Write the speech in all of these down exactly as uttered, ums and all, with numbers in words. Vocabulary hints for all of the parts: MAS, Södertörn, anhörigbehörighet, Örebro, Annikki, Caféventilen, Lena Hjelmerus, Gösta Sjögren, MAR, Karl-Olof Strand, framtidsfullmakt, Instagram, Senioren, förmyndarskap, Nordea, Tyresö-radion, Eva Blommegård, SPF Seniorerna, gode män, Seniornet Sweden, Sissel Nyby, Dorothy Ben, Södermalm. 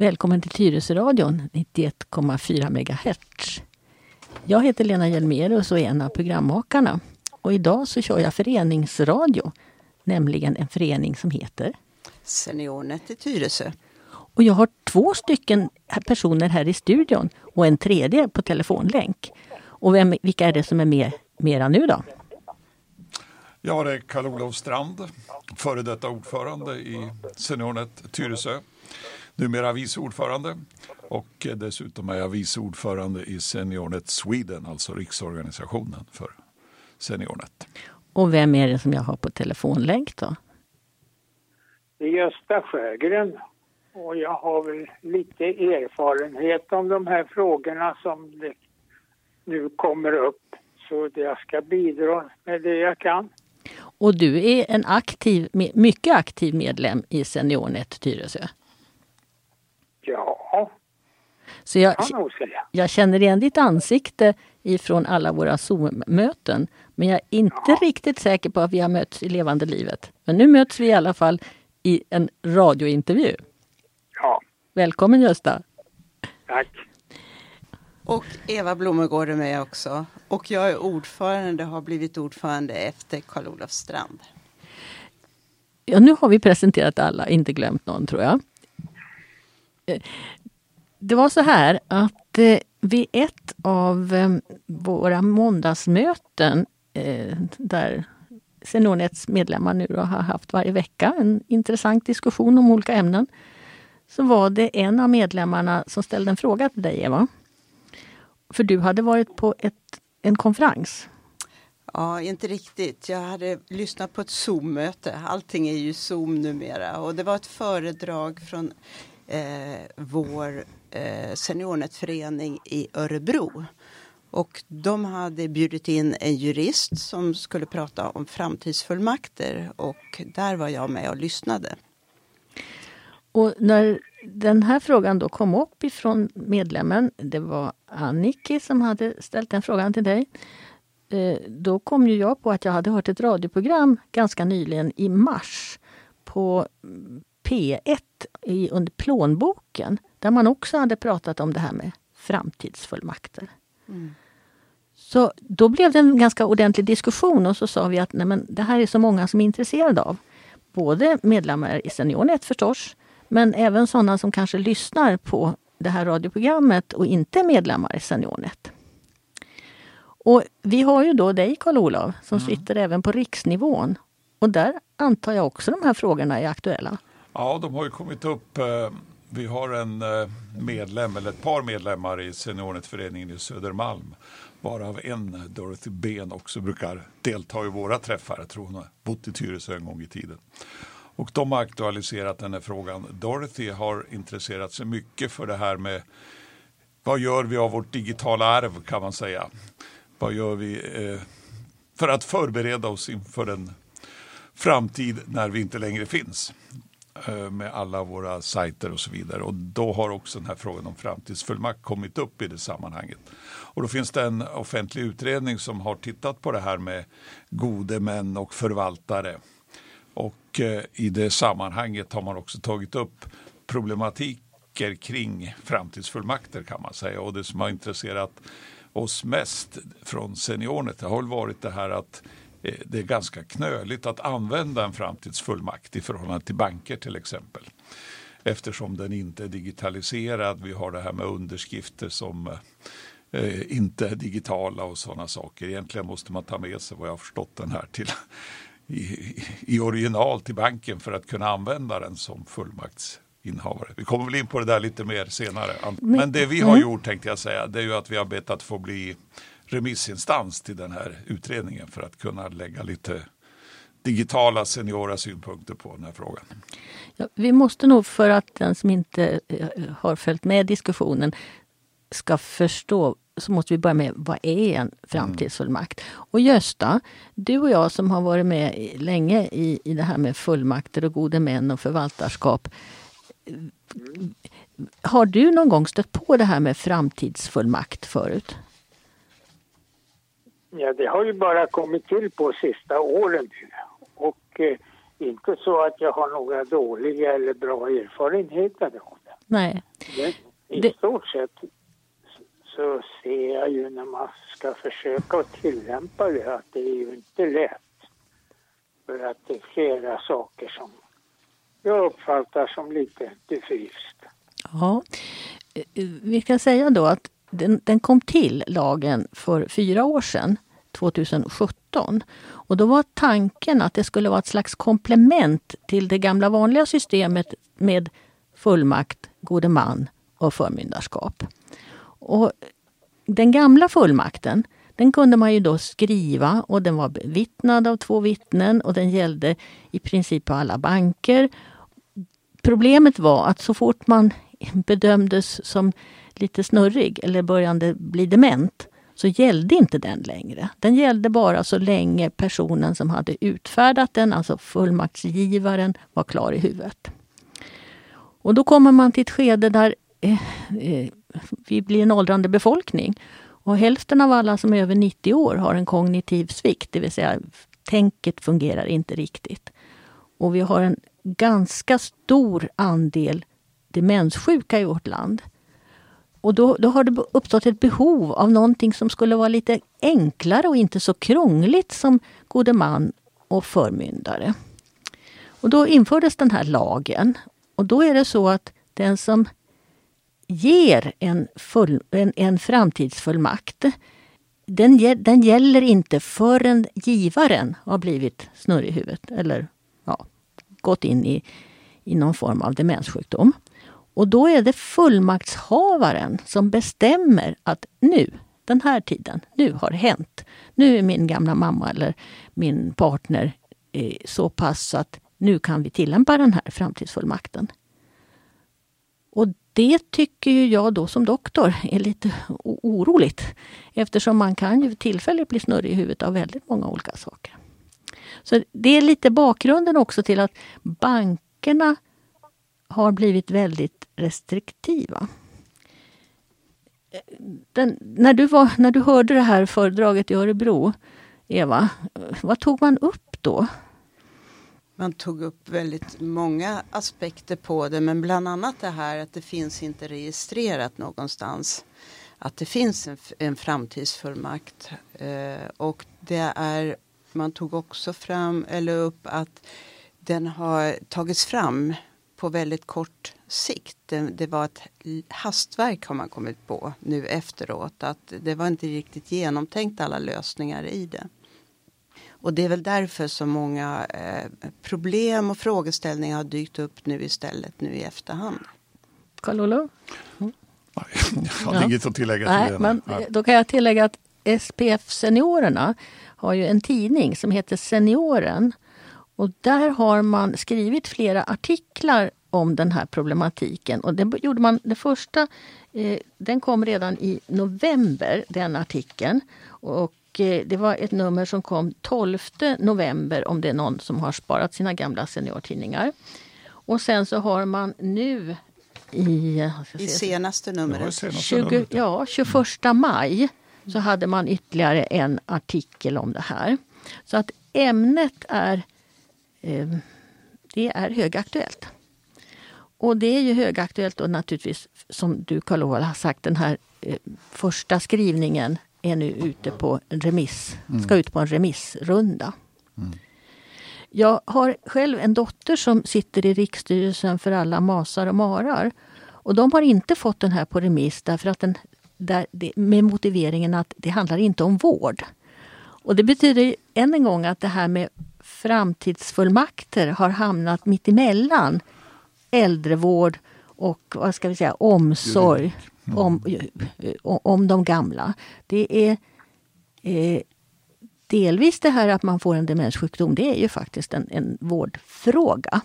Välkommen till Tyresö-radion nittioen komma fyra megahertz. Jag heter Lena Hjelmerus och är en av programmakarna. Och idag så kör jag föreningsradio, nämligen en förening som heter Seniornet i Tyresö. Och jag har två stycken personer här i studion och en tredje på telefonlänk. Och vem, vilka är det som är med mera nu då? Ja, det är Karl-Olof Strand, före detta ordförande i Seniornet Tyresö. Numera vice ordförande, och dessutom är jag vice ordförande i Seniornet Sweden, alltså riksorganisationen för Seniornet. Och vem är det som jag har på telefonlänk då? Det är Gösta Sjögren, och jag har väl lite erfarenhet om de här frågorna som nu kommer upp. Så jag ska bidra med det jag kan. Och du är en aktiv, mycket aktiv medlem i Seniornet Tyresö. Ja, så jag, jag känner igen ditt ansikte ifrån alla våra Zoom-möten. Men jag är inte ja. riktigt säker på att vi har mötts i levande livet. Men nu möts vi i alla fall i en radiointervju. Ja. Välkommen Gösta. Tack. Och Eva Blommegård är med också. Och jag är ordförande, har blivit ordförande efter Karl-Olof Strand. Ja, nu har vi presenterat alla, inte glömt någon tror jag. Det var så här att vid ett av våra måndagsmöten där Seniornets medlemmar nu har haft varje vecka en intressant diskussion om olika ämnen, så var det en av medlemmarna som ställde en fråga till dig, Eva. För du hade varit på ett, en konferens. Ja, inte riktigt. Jag hade lyssnat på ett Zoom-möte. Allting är ju Zoom numera. Och det var ett föredrag från Eh, vår eh, seniornetförening i Örebro. Och de hade bjudit in en jurist som skulle prata om framtidsfullmakter. Och där var jag med och lyssnade. Och när den här frågan då kom upp ifrån medlemmen, det var Annikki som hade ställt den frågan till dig. Eh, då kom ju jag på att jag hade hört ett radioprogram ganska nyligen i mars på P ett i, under plånboken, där man också hade pratat om det här med framtidsfullmakter. Mm. Så då blev det en ganska ordentlig diskussion, och så sa vi att nej, men det här är så många som är intresserade av. Både medlemmar i Seniornet förstås, men även sådana som kanske lyssnar på det här radioprogrammet och inte är medlemmar i Seniornet. Och vi har ju då dig, Karl-Olof, som mm. sitter även på riksnivån. Och där antar jag också de här frågorna är aktuella. Ja, de har ju kommit upp. Vi har en medlem, eller ett par medlemmar i Seniornetföreningen i Södermalm. Varav en, Dorothy Ben, också brukar delta i våra träffar. Jag tror hon har bott i Tyresö en gång i tiden. Och de har aktualiserat den här frågan. Dorothy har intresserat sig mycket för det här med vad gör vi av vårt digitala arv, kan man säga. Vad gör vi för att förbereda oss inför en framtid när vi inte längre finns, med alla våra sajter och så vidare. Och då har också den här frågan om framtidsfullmakt kommit upp i det sammanhanget. Och då finns det en offentlig utredning som har tittat på det här med gode män och förvaltare. Och eh, i det sammanhanget har man också tagit upp problematiker kring framtidsfullmakter, kan man säga. Och det som har intresserat oss mest från Seniornet har varit det här att det är ganska knöligt att använda en framtidsfullmakt i förhållande till banker till exempel. Eftersom den inte är digitaliserad. Vi har det här med underskrifter som eh, inte är digitala och sådana saker. Egentligen måste man ta med sig, vad jag har förstått, den här till, i, i original till banken för att kunna använda den som fullmaktsinnehavare. Vi kommer väl in på det där lite mer senare. Men det vi har gjort, tänkte jag säga, det är ju att vi har bett att få bli remissinstans till den här utredningen för att kunna lägga lite digitala seniora synpunkter på den här frågan. Ja, vi måste nog, för att den som inte har följt med diskussionen ska förstå, så måste vi börja med vad är en framtidsfullmakt? Mm. Och Gösta, du och jag som har varit med länge i, i det här med fullmakter och gode män och förvaltarskap, Har du någon gång stött på det här med framtidsfullmakt förut? Ja, det har ju bara kommit till på sista åren. Och eh, inte så att jag har några dåliga eller bra erfarenheter av det. Nej. Men i det... stort sett så ser jag ju när man ska försöka att tillämpa det att det är ju inte lätt. För att det är flera saker som jag uppfattar som lite diffust. Ja, vi kan säga då att den, den kom till lagen för fyra år sedan, tjugo sjutton. Och då var tanken att det skulle vara ett slags komplement till det gamla vanliga systemet med fullmakt, gode man och förmyndarskap. Och den gamla fullmakten, den kunde man ju då skriva och den var bevittnad av två vittnen och den gällde i princip på alla banker. Problemet var att så fort man bedömdes som lite snurrig eller började bli dement så gällde inte den längre. Den gällde bara så länge personen som hade utfärdat den, alltså fullmaktsgivaren, var klar i huvudet. Och då kommer man till ett skede där eh, eh, vi blir en åldrande befolkning. Och hälften av alla som är över nittio år har en kognitiv svikt, det vill säga tänket fungerar inte riktigt. Och vi har en ganska stor andel demenssjuka i vårt land. Och då, då har det uppstått ett behov av någonting som skulle vara lite enklare och inte så krångligt som gode man och förmyndare. Och då infördes den här lagen. Och då är det så att den som ger en, full, en, en framtidsfullmakt, den, den gäller inte förrän givaren har blivit snurrig i huvudet eller ja, gått in i, i någon form av demenssjukdom. Och då är det fullmaktshavaren som bestämmer att nu, den här tiden, nu har det hänt. Nu är min gamla mamma eller min partner eh, så pass att nu kan vi tillämpa den här framtidsfullmakten. Och det tycker ju jag då som doktor är lite oroligt. Eftersom man kan ju tillfälligt bli snurrig i huvudet av väldigt många olika saker. Så det är lite bakgrunden också till att bankerna har blivit väldigt restriktiva. Den, när, du var, när du hörde det här föredraget i Örebro, Eva, vad tog man upp då? Man tog upp väldigt många aspekter på det, men bland annat det här att det finns inte registrerat någonstans. Att det finns en, en framtidsfullmakt. Eh, och det är, man tog också fram, eller upp att den har tagits fram på väldigt kort sikt. Det, det var ett hastverk har man kommit på nu efteråt. Att det var inte riktigt genomtänkt alla lösningar i det. Och det är väl därför så många eh, problem och frågeställningar har dykt upp nu istället, nu i efterhand. Karl-Olof? Mm. Jag har inget att tillägga till. Nej, det. Men då kan jag tillägga att S P F Seniorerna har ju en tidning som heter Senioren. Och där har man skrivit flera artiklar om den här problematiken. Och det gjorde man, det första, eh, den kom redan i november, den artikeln. Och det var ett nummer som kom tolfte november om det är någon som har sparat sina gamla seniortidningar. Och sen så har man nu i, I senaste numret, tjugo, ja, tjugoförsta maj, så hade man ytterligare en artikel om det här. Så att ämnet är, eh, det är högaktuellt. Och det är ju högaktuellt och naturligtvis som du Karl-Olof har sagt, den här eh, första skrivningen är nu ute på en remiss. Ska ut på en remissrunda. Mm. Jag har själv en dotter som sitter i riksstyrelsen för alla masar och marar. Och de har inte fått den här på remiss därför att den, där, det, med motiveringen att det handlar inte om vård. Och det betyder än en gång att det här med framtidsfullmakter har hamnat mitt emellan äldrevård och vad ska vi säga, omsorg. Om, om de gamla. Det är eh, delvis det här att man får en demenssjukdom, det är ju faktiskt en, en vårdfråga.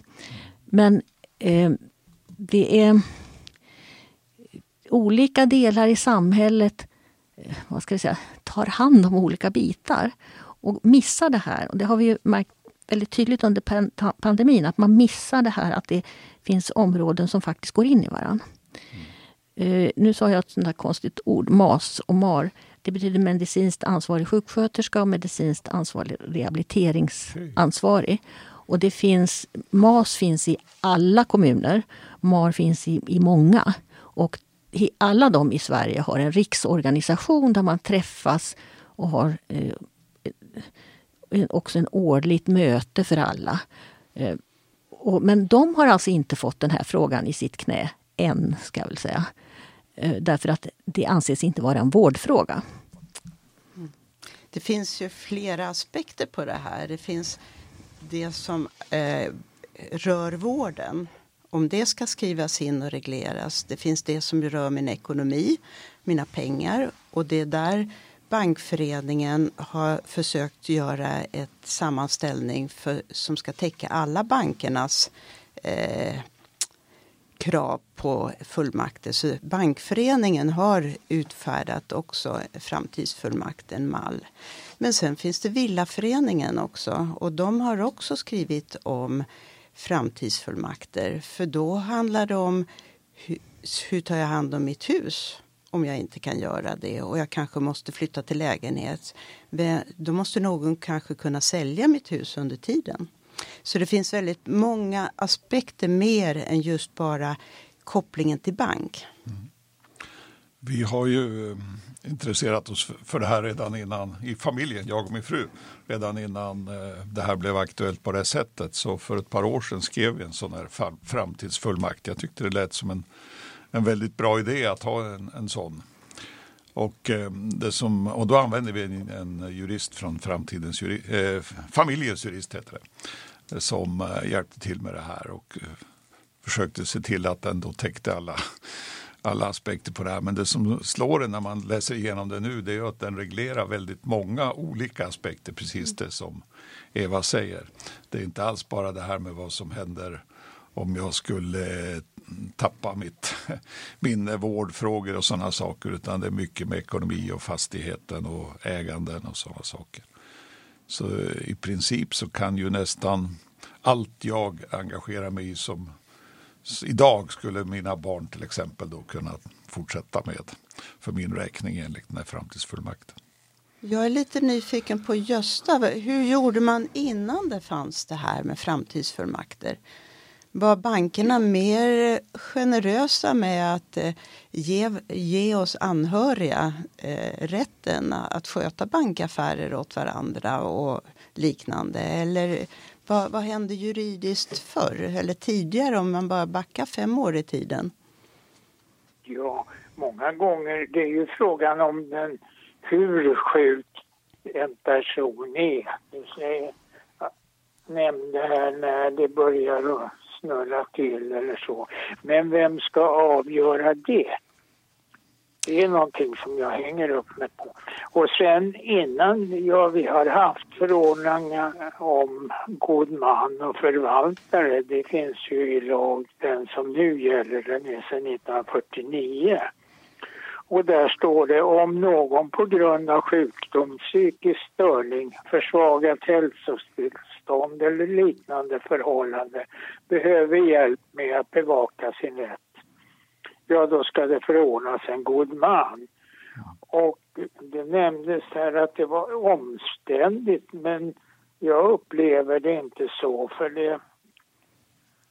Men eh, det är olika delar i samhället, vad ska vi säga, tar hand om olika bitar och missar det här. Och det har vi ju märkt väldigt tydligt under pandemin, att man missar det här att det finns områden som faktiskt går in i varandra. eh, nu sa jag ett sånt här konstigt ord, M A S och M A R. Det betyder medicinskt ansvarig sjuksköterska och medicinskt ansvarig rehabiliteringsansvarig. Och det finns, M A S finns i alla kommuner, M A R finns i, i många. Och i alla de i Sverige har en riksorganisation där man träffas och har eh, också en årligt möte för alla. Eh, och, men de har alltså inte fått den här frågan i sitt knä än, ska jag väl säga. Eh, därför att det anses inte vara en vårdfråga. Mm. Det finns ju flera aspekter på det här. Det finns det som eh, rör vården. Om det ska skrivas in och regleras. Det finns det som rör min ekonomi, mina pengar. Och det är där Bankföreningen har försökt göra ett sammanställning för, som ska täcka alla bankernas eh, krav på fullmakter. Så Bankföreningen har utfärdat också framtidsfullmakten mall. Men sen finns det Villaföreningen också, och de har också skrivit om framtidsfullmakter. För då handlar det om hur, hur tar jag hand om mitt hus om jag inte kan göra det, och jag kanske måste flytta till lägenhet. Då måste någon kanske kunna sälja mitt hus under tiden. Så det finns väldigt många aspekter mer än just bara kopplingen till bank. Mm. Vi har ju intresserat oss för det här redan innan, i familjen, jag och min fru, redan innan det här blev aktuellt på det sättet. Så för ett par år sedan skrev vi en sån här framtidsfullmakt. Jag tyckte det lät som en En väldigt bra idé att ha en, en sån. Och, eh, det som, och då använder vi en, en jurist från framtidens jurist, eh, familjens jurist heter det, som eh, hjälpte till med det här och eh, försökte se till att den då täckte alla, alla aspekter på det här. Men det som slår en när man läser igenom det nu, det är att den reglerar väldigt många olika aspekter, precis det som Eva säger. Det är inte alls bara det här med vad som händer om jag skulle eh, tappa mitt, min vårdfrågor och sådana saker, utan det är mycket med ekonomi och fastigheten och äganden och sådana saker. Så i princip så kan ju nästan allt jag engagerar mig i, som idag skulle mina barn till exempel då kunna fortsätta med för min räkning enligt den här framtidsfullmakten. Jag är lite nyfiken på Gösta. Hur gjorde man innan det fanns det här med framtidsfullmakter? Var bankerna mer generösa med att ge, ge oss anhöriga eh, rätten att sköta bankaffärer åt varandra och liknande? Eller vad, vad hände juridiskt förr eller tidigare, om man bara backar fem år i tiden? Ja, många gånger. Det är ju frågan om den, hur sjuk en person är. Jag nämnde här när det börjar röra snurra till eller så. Men vem ska avgöra det? Det är någonting som jag hänger upp mig på. Och sen innan, ja, vi har haft förordningar om god man och förvaltare. Det finns ju i lag, den som nu gäller, den är sedan nittonhundrafyrtionio. Och där står det, om någon på grund av sjukdom, psykisk störning, försvagat hälsostillstånd eller liknande förhållande behöver hjälp med att bevaka sin rätt, ja, då ska det förordnas en god man. Och det nämndes här att det var omständigt, men jag upplever det inte så, för det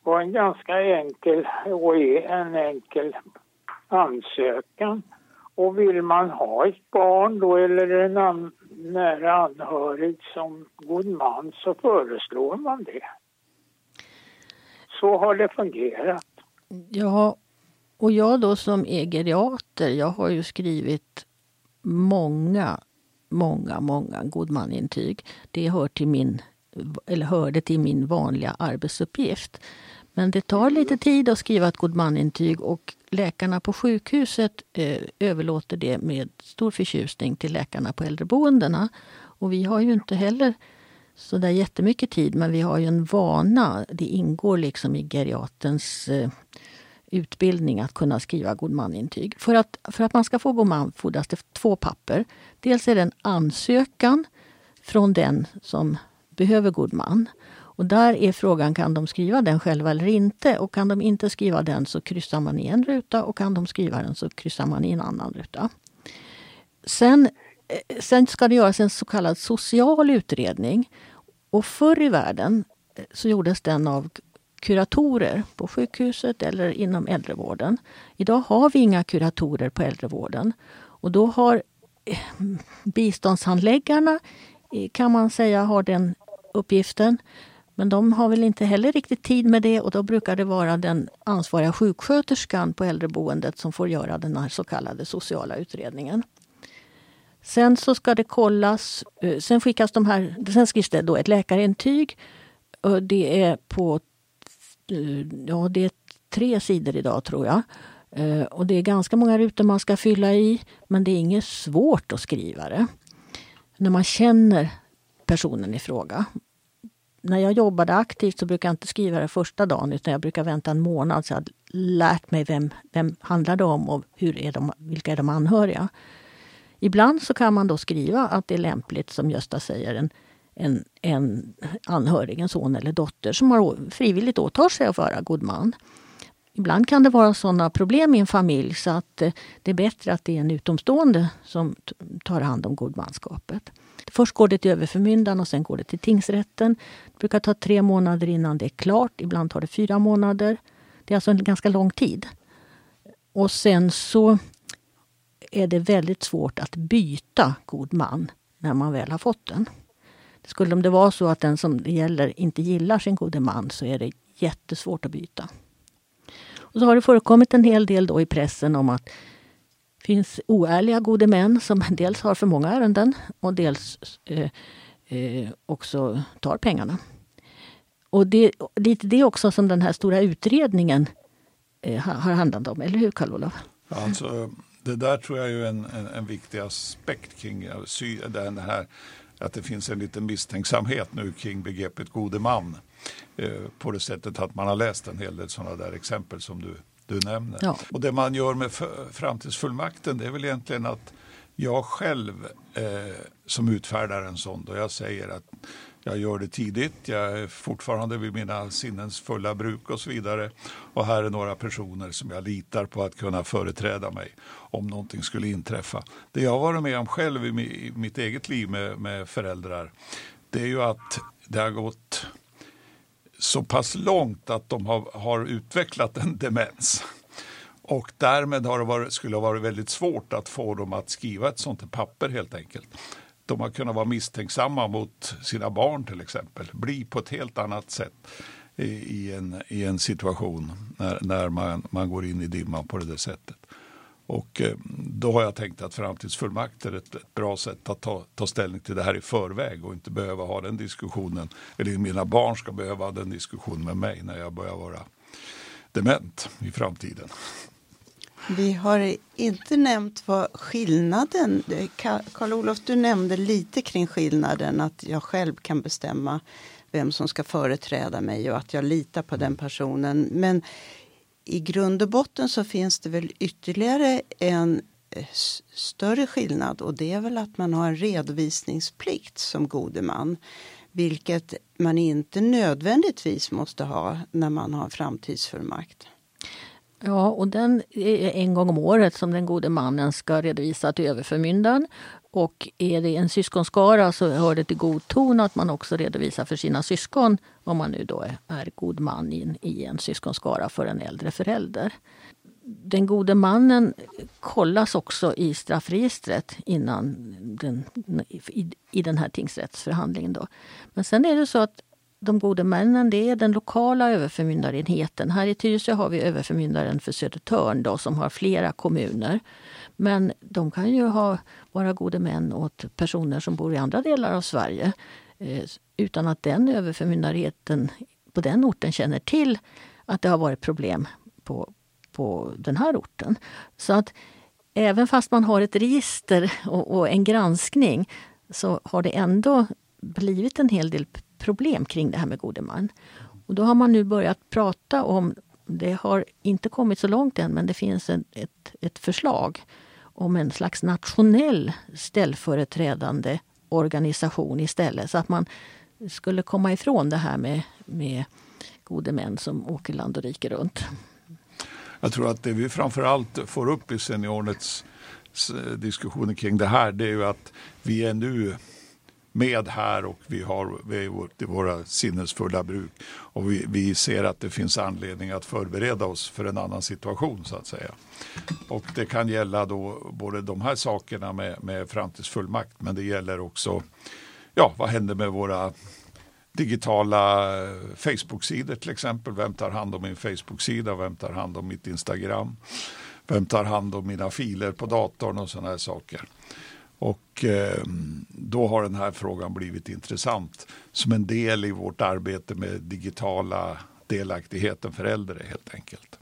var en ganska enkel och är en enkel ansökan. Och vill man ha ett barn då, eller en an- nära anhörig som god man, så föreslår man det. Så har det fungerat. Ja, och jag då som är geriater, jag har ju skrivit många, många, många god man-intyg. Det hör till min, eller hörde till min vanliga arbetsuppgift. Men det tar lite tid att skriva ett god man-intyg, och läkarna på sjukhuset eh, överlåter det med stor förtjusning till läkarna på äldreboendena. Och vi har ju inte heller så där jättemycket tid, men vi har ju en vana. Det ingår liksom i geriatens eh, utbildning att kunna skriva god man-intyg. För att, för att man ska få god man fordras det två papper. Dels är det en ansökan från den som behöver god man. Och där är frågan, kan de skriva den själva eller inte? Och kan de inte skriva den så kryssar man i en ruta, och kan de skriva den så kryssar man i en annan ruta. Sen, sen ska det göras en så kallad social utredning. Och förr i världen så gjordes den av kuratorer på sjukhuset eller inom äldrevården. Idag har vi inga kuratorer på äldrevården. Och då har biståndshandläggarna, kan man säga, har den uppgiften. Men de har väl inte heller riktigt tid med det, och då brukar det vara den ansvariga sjuksköterskan på äldreboendet som får göra den här så kallade sociala utredningen. Sen så ska det kollas, sen skickas de här, sen skrivs det då ett läkarintyg. Det är på, ja, det är tre sidor idag tror jag. Och det är ganska många rutor man ska fylla i, men det är inget svårt att skriva det när man känner personen i fråga. När jag jobbade aktivt så brukar jag inte skriva det första dagen, utan jag brukar vänta en månad så jag hade lärt mig vem, vem handlar det om och hur är de, vilka är de anhöriga. Ibland så kan man då skriva att det är lämpligt, som Gösta säger, en, en, en anhörig, en son eller dotter som har frivilligt åtar sig att vara god man. Ibland kan det vara sådana problem i en familj så att det är bättre att det är en utomstående som tar hand om godmanskapet. Först går det till överförmyndaren och sen går det till tingsrätten. Det brukar ta tre månader innan det är klart. Ibland tar det fyra månader. Det är alltså en ganska lång tid. Och sen så är det väldigt svårt att byta god man när man väl har fått den. Skulle om det vara så att den som det gäller inte gillar sin gode man, så är det jättesvårt att byta. Och så har det förekommit en hel del då i pressen om att det finns oärliga gode män som dels har för många ärenden och dels eh, eh, också tar pengarna. Och det är lite det också som den här stora utredningen eh, har handlat om, eller hur Karl-Olof? Alltså, det där tror jag är ju en, en, en viktig aspekt kring den här, att det finns en liten misstänksamhet nu kring begreppet gode man. Eh, på det sättet att man har läst en hel del sådana där exempel som du du nämner. Ja. Och det man gör med framtidsfullmakten, det är väl egentligen att jag själv eh, som utfärdar en sån, då jag säger att jag gör det tidigt, jag är fortfarande vid mina sinnens fulla bruk och så vidare, och här är några personer som jag litar på att kunna företräda mig om någonting skulle inträffa. Det jag var med om själv i, mi, i mitt eget liv med, med föräldrar, det är ju att det har gått så pass långt att de har, har utvecklat en demens. Och därmed har det varit, skulle det ha varit väldigt svårt att få dem att skriva ett sånt papper helt enkelt. De har kunnat vara misstänksamma mot sina barn till exempel. Bli på ett helt annat sätt i, i, en, i en situation när, när man, man går in i dimman på det där sättet. Och då har jag tänkt att framtidsfullmakt är ett, ett bra sätt att ta, ta ställning till det här i förväg och inte behöva ha den diskussionen, eller mina barn ska behöva ha den diskussionen med mig när jag börjar vara dement i framtiden. Vi har inte nämnt vad skillnaden, Karl-Olof, du nämnde lite kring skillnaden att jag själv kan bestämma vem som ska företräda mig och att jag litar på den personen, men i grund och botten så finns det väl ytterligare en större skillnad, och det är väl att man har en redovisningsplikt som gode man, vilket man inte nödvändigtvis måste ha när man har framtidsfullmakt. Ja, och den är en gång om året som den gode mannen ska redovisa till överförmyndaren, och är det en syskonskara så hör det till god ton att man också redovisar för sina syskon om man nu då är god man in i en syskonskara för en äldre förälder. Den gode mannen kollas också i straffregistret innan den, i, i den här tingsrättsförhandlingen då. Men sen är det så att de gode männen, det är den lokala överförmyndarenheten. Här i Tyresö har vi överförmyndaren för Södertörn då, som har flera kommuner. Men de kan ju ha, vara gode män åt personer som bor i andra delar av Sverige eh, utan att den överförmyndarenheten på den orten känner till att det har varit problem på, på den här orten. Så att även fast man har ett register och, och en granskning, så har det ändå blivit en hel del problem kring det här med gode man. Och då har man nu börjat prata om, det har inte kommit så långt än, men det finns en, ett, ett förslag om en slags nationell ställföreträdande organisation istället. Så att man skulle komma ifrån det här med, med gode män som åker land och rike runt. Jag tror att det vi framförallt får upp i Seniornets diskussioner kring det här, det är ju att vi är nu med här och vi har vi är våra sinnesfulla bruk och vi, vi ser att det finns anledning att förbereda oss för en annan situation så att säga. Och det kan gälla då både de här sakerna med, med framtidsfullmakt, men det gäller också, ja, vad händer med våra digitala Facebook-sidor till exempel? Vem tar hand om min Facebook-sida? Vem tar hand om mitt Instagram? Vem tar hand om mina filer på datorn och sådana här saker? Och eh, då har den här frågan blivit intressant som en del i vårt arbete med digitala delaktigheten för äldre helt enkelt.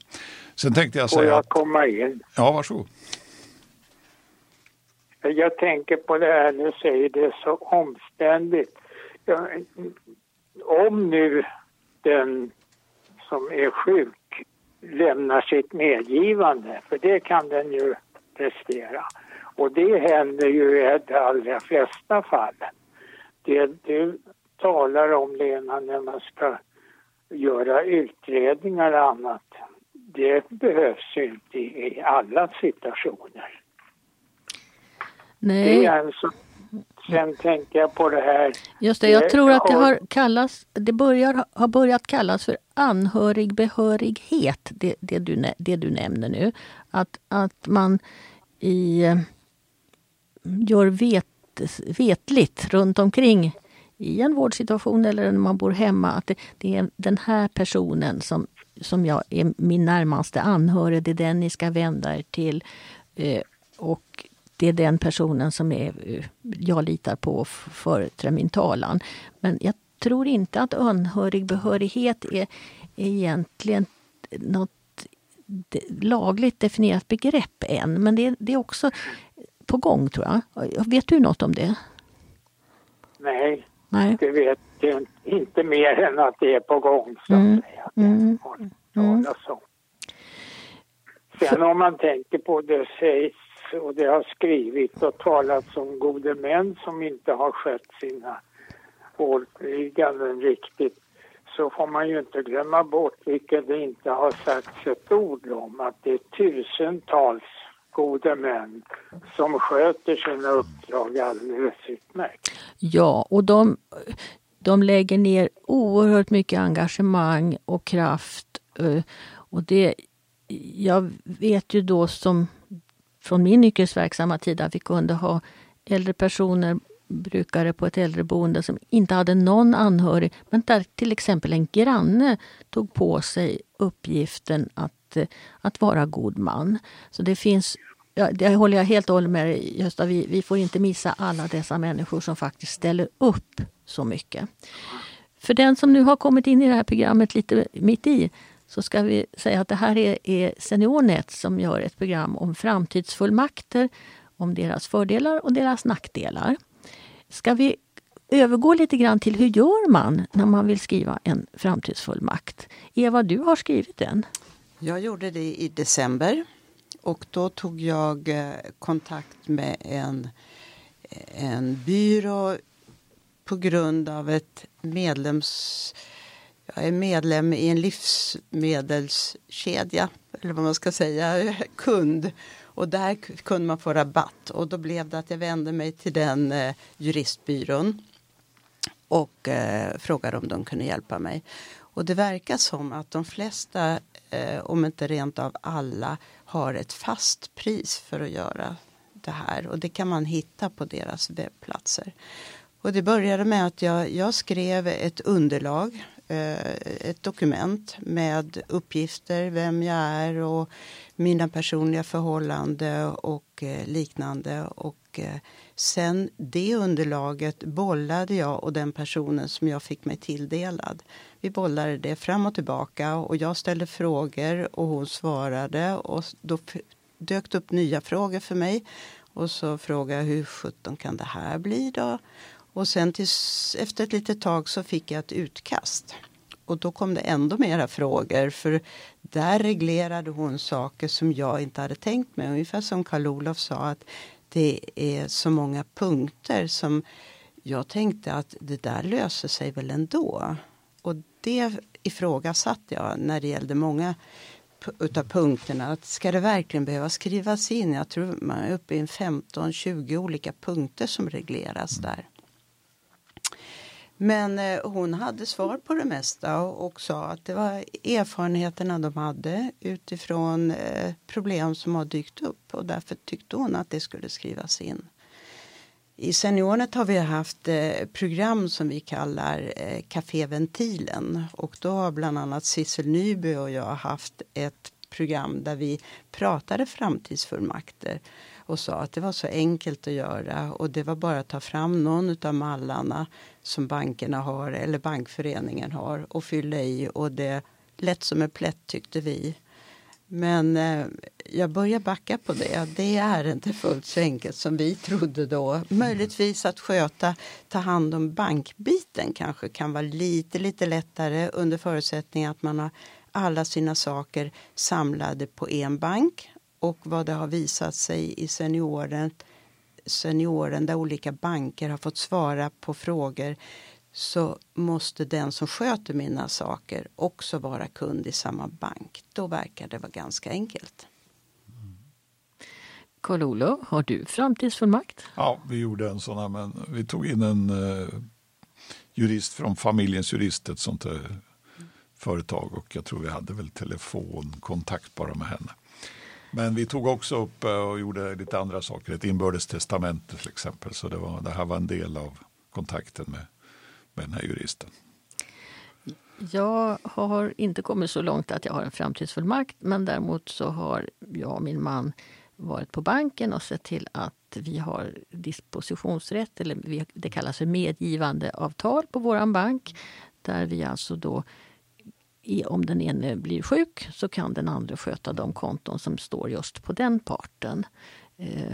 Sen tänkte jag säga... Får jag komma in? Ja, varsågod. Jag tänker på det här, nu säger det så omständigt. Ja, om nu den som är sjuk lämnar sitt medgivande, för det kan den ju prestera. Och det händer ju i de allra flesta fall. Det du talar om, Lena, när man ska göra utredningar och annat, det behövs ju inte i alla situationer. Nej. Det är alltså, sen tänker jag på det här. Just det, jag tror att det har kallats, det börjar, har börjat kallas för anhörigbehörighet, det, det, du, det du nämner nu. Att, att man i... gör vet, vetligt runt omkring i en vårdsituation eller när man bor hemma att det, det är den här personen som, som jag är min närmaste anhörig, det är den ni ska vända er till eh, och det är den personen som är, jag litar på och företräder min talan. Men jag tror inte att anhörigbehörighet är, är egentligen något lagligt definierat begrepp än, men det, det är också på gång tror jag. Vet du något om det? Nej, Nej. det vet jag inte mer än att det är på gång. Så mm. att mm. mm. så. Sen För... om man tänker på det sägs och det har skrivit och talats om gode män som inte har skött sina åligganden riktigt, så får man ju inte glömma bort, vilket det inte har sagts ett ord om, att det är tusentals gode män som sköter sina uppdrag alldeles utmärkt. Ja, och de, de lägger ner oerhört mycket engagemang och kraft. Och det, jag vet ju då som från min yrkesverksamma tid att vi kunde ha äldre personer, brukare på ett äldreboende som inte hade någon anhörig. Men där till exempel en granne tog på sig uppgiften att att vara god man. Så det finns, ja, det håller jag helt och håller med dig Gösta, vi, vi får inte missa alla dessa människor som faktiskt ställer upp så mycket. För den som nu har kommit in i det här programmet lite mitt i, så ska vi säga att det här är, är Seniornet som gör ett program om framtidsfullmakter, om deras fördelar och deras nackdelar. Ska vi övergå lite grann till hur gör man när man vill skriva en framtidsfullmakt? Eva, du har skrivit den. Jag gjorde det i december och då tog jag kontakt med en, en byrå på grund av ett medlems... Jag är medlem i en livsmedelskedja, eller vad man ska säga, kund. Och där kunde man få rabatt och då blev det att jag vände mig till den juristbyrån och frågade om de kunde hjälpa mig. Och det verkar som att de flesta, eh, om inte rent av alla, har ett fast pris för att göra det här. Och det kan man hitta på deras webbplatser. Och det började med att jag, jag skrev ett underlag, eh, ett dokument med uppgifter, vem jag är och mina personliga förhållanden och eh, liknande. Och eh, sen det underlaget bollade jag och den personen som jag fick mig tilldelad. Vi bollade det fram och tillbaka och jag ställde frågor och hon svarade. Och då dök upp nya frågor för mig. Och så frågade jag hur sjutton kan det här bli då? Och sen tills, efter ett litet tag så fick jag ett utkast. Och då kom det ändå mera frågor, för där reglerade hon saker som jag inte hade tänkt mig. Ungefär som Karl-Olof sa, att det är så många punkter som... Jag tänkte att det där löser sig väl ändå. Och det ifrågasatte jag när det gällde många utav punkterna. Att ska det verkligen behöva skrivas in? Jag tror man är uppe i femton tjugo olika punkter som regleras där. Men eh, hon hade svar på det mesta och, och sa att det var erfarenheterna de hade utifrån eh, problem som har dykt upp. Och därför tyckte hon att det skulle skrivas in. I Seniornet har vi haft eh, program som vi kallar eh, Caféventilen. Och då har bland annat Sissel Nyby och jag haft ett program där vi pratade framtidsfullmakter. Och sa att det var så enkelt att göra och det var bara att ta fram någon av mallarna som bankerna har eller bankföreningen har och fylla i. Och det lätt som en plätt tyckte vi. Men eh, jag börjar backa på det. Det är inte fullt så enkelt som vi trodde då. Möjligtvis att sköta, ta hand om bankbiten kanske kan vara lite, lite lättare under förutsättning att man har alla sina saker samlade på en bank. Och vad det har visat sig i senioren, senioren där olika banker har fått svara på frågor, så måste den som sköter mina saker också vara kund i samma bank. Då verkar det vara ganska enkelt. Karl-Olof, mm. har du framtidsfullmakt? Ja, vi gjorde en sån här, men vi tog in en eh, jurist från Familjens jurister, ett sånt eh, företag, och jag tror vi hade väl telefonkontakt bara med henne. Men vi tog också upp och gjorde lite andra saker. Ett inbördes testamente till exempel. Så det, var, det här var en del av kontakten med, med den här juristen. Jag har inte kommit så långt att jag har en framtidsfullmakt. Men däremot så har jag och min man varit på banken och sett till att vi har dispositionsrätt. Eller det kallas för medgivandeavtal på våran bank. Där vi alltså då... Om den ene blir sjuk så kan den andra sköta de konton som står just på den parten. Eh,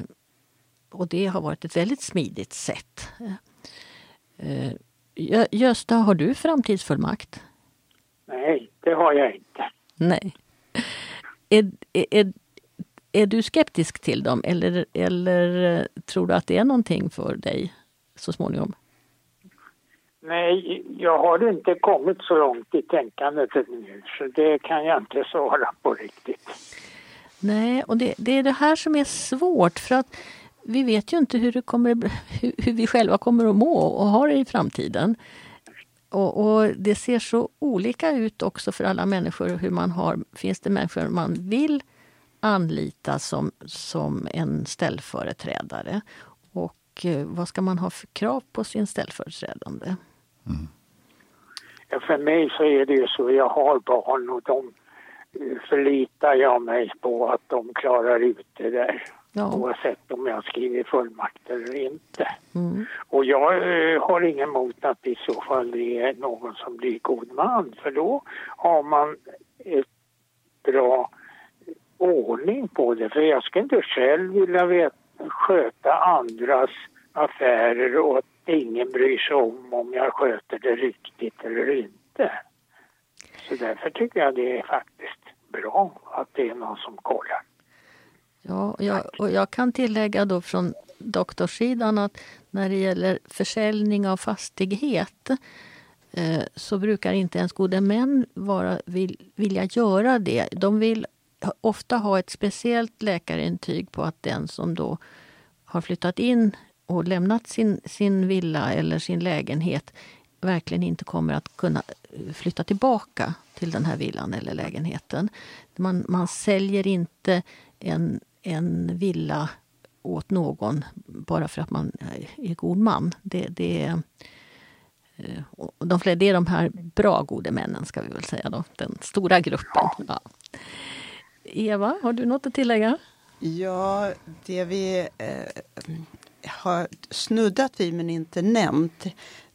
och det har varit ett väldigt smidigt sätt. Eh, Gösta, har du framtidsfullmakt? Nej, det har jag inte. Nej. Är, är, är, är du skeptisk till dem eller, eller tror du att det är någonting för dig så småningom? Nej, jag har inte kommit så långt i tänkandet nu, så det kan jag inte svara på riktigt. Nej, och det, det är det här som är svårt, för att vi vet ju inte hur, det kommer, hur, hur vi själva kommer att må och ha det i framtiden. Och, och det ser så olika ut också för alla människor, hur man har, finns det människor man vill anlita som, som en ställföreträdare. Och vad ska man ha för krav på sin ställföreträdande? Mm. Ja, för mig så är det ju så, jag har barn och de förlitar jag mig på att de klarar ut det där. Ja. Oavsett om jag skriver fullmakt eller inte. Mm. Och jag eh, har ingen emot att i så fall det är någon som blir god man. För då har man ett bra ordning på det. För jag ska inte själv vilja veta, sköta andras affärer och att ingen bryr sig om om jag sköter det riktigt eller inte. Så därför tycker jag det är faktiskt bra att det är någon som kollar. Ja, och jag, och jag kan tillägga då från doktorsidan att när det gäller försäljning av fastighet eh, så brukar inte ens gode män vara, vill, vilja göra det. De vill ofta ha ett speciellt läkarintyg på att den som då har flyttat in och lämnat sin, sin villa eller sin lägenhet verkligen inte kommer att kunna flytta tillbaka till den här villan eller lägenheten. Man, man säljer inte en, en villa åt någon bara för att man är god man. Det, det är... Och de, det är de här bra gode männen ska vi väl säga då, den stora gruppen. Ja. Eva, har du något att tillägga? Ja, det vi eh, har snuddat vid men inte nämnt,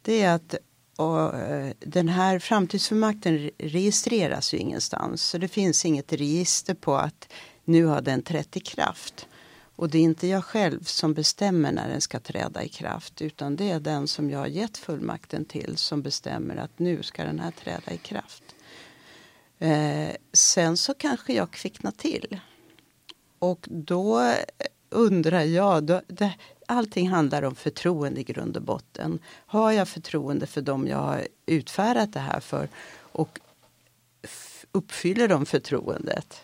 det är att och, den här framtidsfullmakten registreras ju ingenstans. Så det finns inget register på att nu har den trätt i kraft. Och det är inte jag själv som bestämmer när den ska träda i kraft, utan det är den som jag har gett fullmakten till som bestämmer att nu ska den här träda i kraft. Eh, sen så kanske jag kvicknar till. Och då undrar jag, då, det, allting handlar om förtroende i grund och botten. Har jag förtroende för dem jag har utfärdat det här för och f- uppfyller de förtroendet,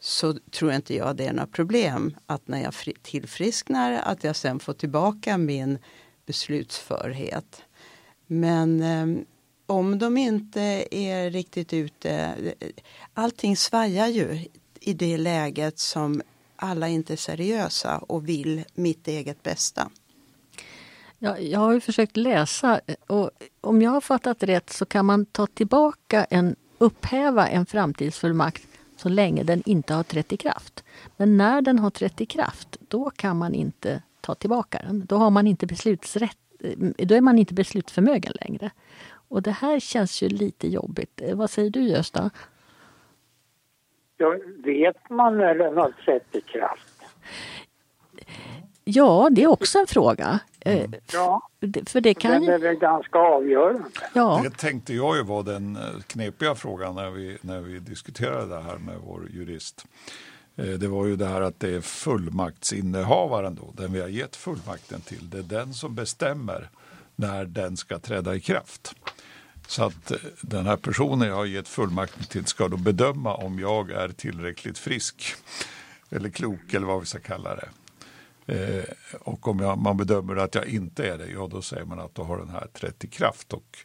så tror inte jag det är några problem att när jag fri- tillfrisknar att jag sen får tillbaka min beslutsförhet. Men eh, om de inte är riktigt ute, allting svajar ju i det läget som alla inte är seriösa och vill mitt eget bästa. Ja, jag har ju försökt läsa, och om jag har fattat rätt så kan man ta tillbaka en, upphäva en framtidsfullmakt så länge den inte har trätt i kraft. Men när den har trätt i kraft, då kan man inte ta tillbaka den. Då har man inte beslutsrätt, då är man inte beslutsförmögen längre. Och det här känns ju lite jobbigt. Vad säger du, Gösta? Ja, vet man när den har trätt i kraft? Ja, det är också en fråga. Mm. Ja, för det kan den är väl ganska avgörande. Ja. Det tänkte jag ju var den knepiga frågan när vi, när vi diskuterade det här med vår jurist. Det var ju det här att det är fullmaktsinnehavaren då, den vi har gett fullmakten till. Det är den som bestämmer när den ska träda i kraft. Så att den här personen jag har gett fullmakten till ska då bedöma om jag är tillräckligt frisk eller klok eller vad vi ska kalla det. Eh, och om jag, man bedömer att jag inte är det, ja, då säger man att då har den här trätt i kraft. Och,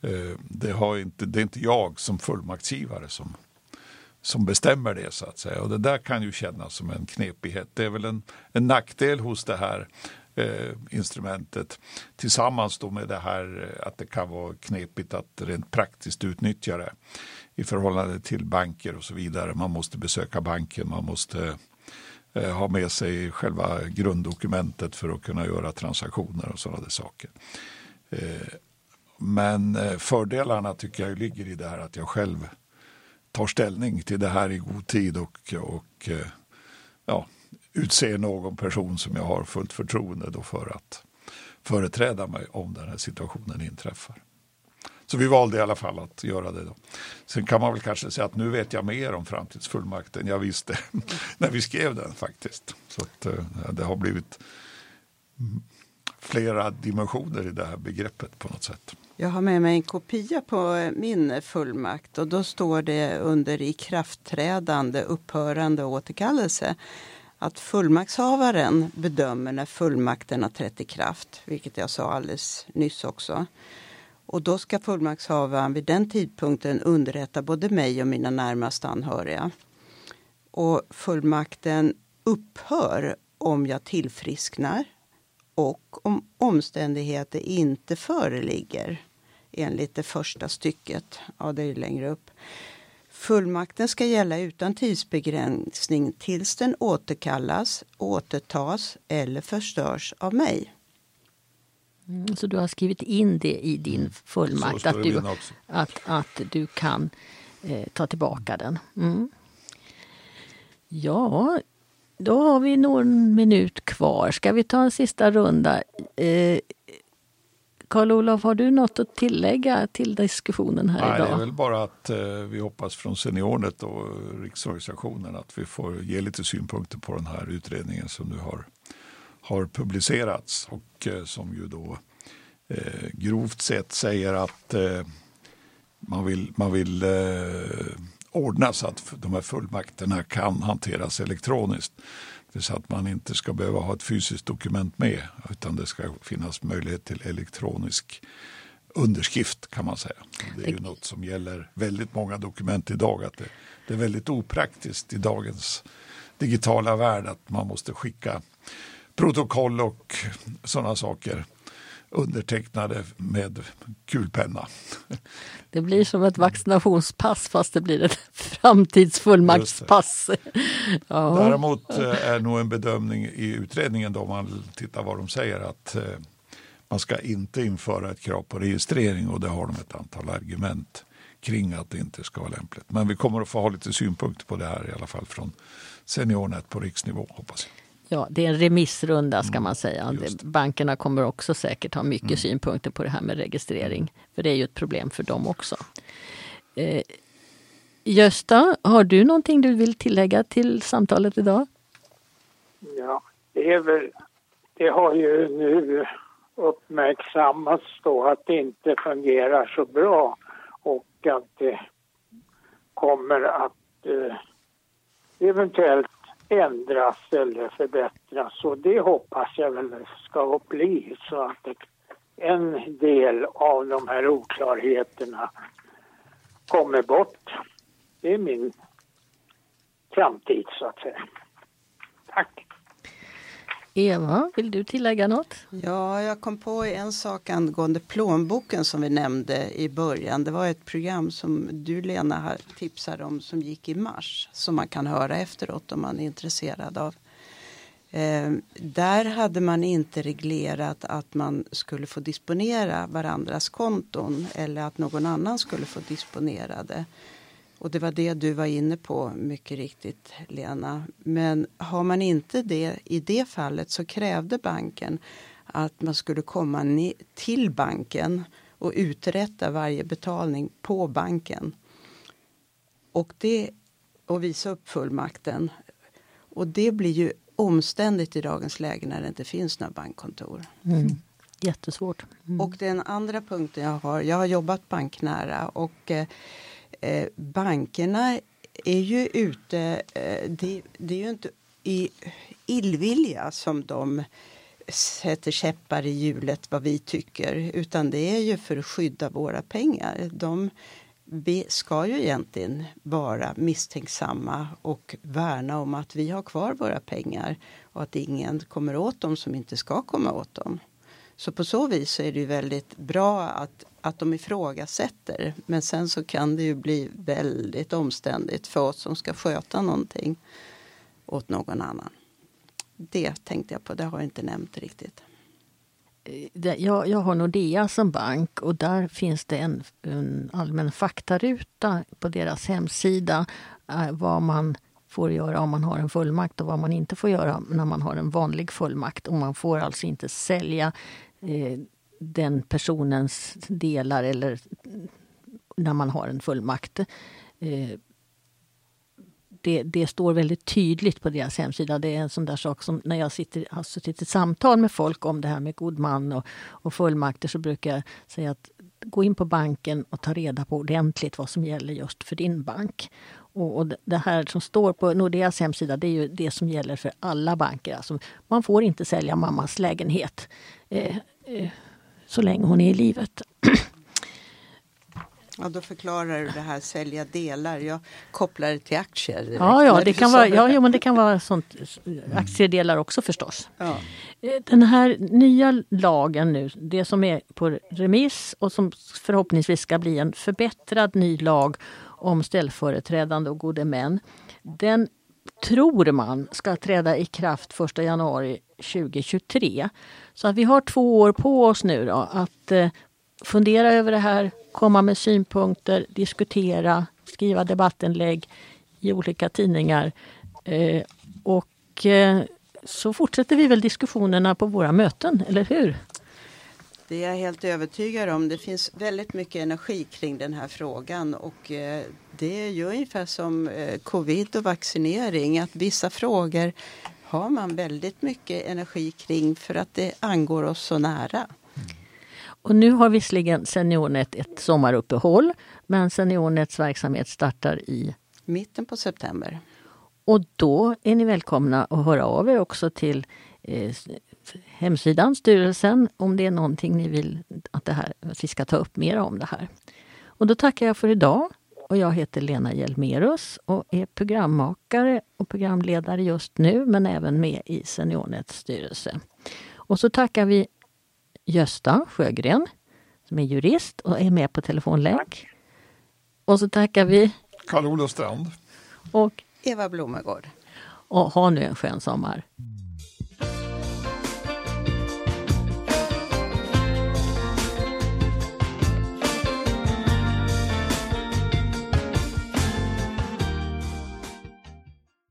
eh, det, har inte, det är inte jag som fullmaktsgivare som, som bestämmer det, så att säga. Och det där kan ju kännas som en knepighet. Det är väl en, en nackdel hos det här instrumentet, tillsammans då med det här att det kan vara knepigt att rent praktiskt utnyttja det i förhållande till banker och så vidare. Man måste besöka banken, man måste ha med sig själva grunddokumentet för att kunna göra transaktioner och sådana där saker. Men fördelarna tycker jag ligger i det här att jag själv tar ställning till det här i god tid och, och ja, utse någon person som jag har fullt förtroende då för att företräda mig om den här situationen inträffar. Så vi valde i alla fall att göra det då. Sen kan man väl kanske säga att nu vet jag mer om framtidsfullmakten. Jag visste när vi skrev den faktiskt. Så att, ja, det har blivit flera dimensioner i det här begreppet på något sätt. Jag har med mig en kopia på min fullmakt och då står det under ikraftträdande, upphörande och återkallelse att fullmaktshavaren bedömer när fullmakten har trätt i kraft, vilket jag sa alldeles nyss också. Och då ska fullmaktshavaren vid den tidpunkten underrätta både mig och mina närmaste anhöriga. Och fullmakten upphör om jag tillfrisknar och om omständigheter inte föreligger enligt det första stycket. Ja, det är ju längre upp. Fullmakten ska gälla utan tidsbegränsning tills den återkallas, återtas eller förstörs av mig. Mm, så du har skrivit in det i din fullmakt att du, att, att du kan eh, ta tillbaka den. Mm. Ja, då har vi någon minut kvar. Ska vi ta en sista runda? Eh, Karl-Olof, har du något att tillägga till diskussionen här Nej, idag? Det är väl bara att eh, vi hoppas från Seniornet och Riksorganisationen att vi får ge lite synpunkter på den här utredningen som nu har, har publicerats och eh, som ju då eh, grovt sett säger att eh, man vill, man vill eh, ordna så att de här fullmakterna kan hanteras elektroniskt. Så att man inte ska behöva ha ett fysiskt dokument med, utan det ska finnas möjlighet till elektronisk underskrift kan man säga. Det är ju något som gäller väldigt många dokument idag. Att det, det är väldigt opraktiskt i dagens digitala värld att man måste skicka protokoll och sådana saker undertecknade med kulpenna. Det blir som ett vaccinationspass fast det blir ett framtidsfullmaktspass. Ja. Däremot är nog en bedömning i utredningen då man tittar vad de säger att man ska inte införa ett krav på registrering och det har de ett antal argument kring att det inte ska vara lämpligt. Men vi kommer att få ha lite synpunkter på det här i alla fall från Seniornet på riksnivå hoppas jag. Ja, det är en remissrunda ska man säga. Bankerna kommer också säkert ha mycket mm. synpunkter på det här med registrering. För det är ju ett problem för dem också. Eh, Gösta, har du någonting du vill tillägga till samtalet idag? Ja, det är väl det har ju nu uppmärksammats då att det inte fungerar så bra och att det kommer att eh, eventuellt ändras eller förbättras. Så det hoppas jag väl ska bli så att en del av de här oklarheterna kommer bort. Det är min framtid så att säga. Tack. Eva, vill du tillägga något? Ja, jag kom på en sak angående plånboken som vi nämnde i början. Det var ett program som du, Lena, tipsade om som gick i mars. Som man kan höra efteråt om man är intresserad av. Eh, där hade man inte reglerat att man skulle få disponera varandras konton. Eller att någon annan skulle få disponera det. Och det var det du var inne på mycket riktigt, Lena. Men har man inte det i det fallet så krävde banken att man skulle komma till banken och uträtta varje betalning på banken. Och, det, och visa upp fullmakten. Och det blir ju omständigt i dagens läge när det inte finns några bankkontor. Mm. Jättesvårt. Mm. Och den andra punkten jag har, jag har jobbat banknära och... Eh, Eh, bankerna är ju ute, eh, det, det är ju inte i illvilja som de sätter käppar i hjulet vad vi tycker, utan det är ju för att skydda våra pengar. De vi ska ju egentligen vara misstänksamma och värna om att vi har kvar våra pengar och att ingen kommer åt dem som inte ska komma åt dem. Så på så vis så är det ju väldigt bra att, att de ifrågasätter. Men sen så kan det ju bli väldigt omständigt för oss som ska sköta någonting åt någon annan. Det tänkte jag på, det har jag inte nämnt riktigt. Jag, jag har Nordea som bank och där finns det en, en allmän faktaruta på deras hemsida. Vad man får göra om man har en fullmakt och vad man inte får göra när man har en vanlig fullmakt. Och man får alltså inte sälja eh, den personens delar eller när man har en fullmakt. Eh, det, det står väldigt tydligt på deras hemsida. Det är en sån där sak som när jag sitter, har suttit i samtal med folk om det här med god man och, och fullmakter så brukar jag säga att gå in på banken och ta reda på ordentligt vad som gäller just för din bank. Och det här som står på Nordeas hemsida, det är ju det som gäller för alla banker. Alltså, man får inte sälja mammas lägenhet eh, eh, så länge hon är i livet. Ja, då förklarar du det här sälja delar. Jag kopplar det till aktier. Direkt. Ja, ja, det kan vara, ja, ja men det kan vara sånt, aktiedelar också förstås. Ja. Den här nya lagen nu, det som är på remiss och som förhoppningsvis ska bli en förbättrad ny lag om ställföreträdande och gode män. Den tror man ska träda i kraft första januari tjugohundratjugotre. Så att vi har två år på oss nu då, att eh, fundera över det här, komma med synpunkter, diskutera, skriva debattinlägg i olika tidningar. Eh, och eh, så fortsätter vi väl diskussionerna på våra möten, eller hur? Det är jag helt övertygad om. Det finns väldigt mycket energi kring den här frågan och eh, det är ju ungefär som eh, covid och vaccinering att vissa frågor har man väldigt mycket energi kring för att det angår oss så nära. Och nu har visserligen Seniornet ett sommaruppehåll, men Seniornets verksamhet startar i mitten på september. Och då är ni välkomna att höra av er också till eh, hemsidan, styrelsen, om det är någonting ni vill att, det här, att vi ska ta upp mer om det här. Och då tackar jag för idag och jag heter Lena Hjelmerus och är programmakare och programledare just nu men även med i Seniornets styrelse. Och så tackar vi Gösta Sjögren som är jurist och är med på telefonlänk. Och så tackar vi Karl-Olof Strand och Eva Blommegård. Och ha nu en skön sommar.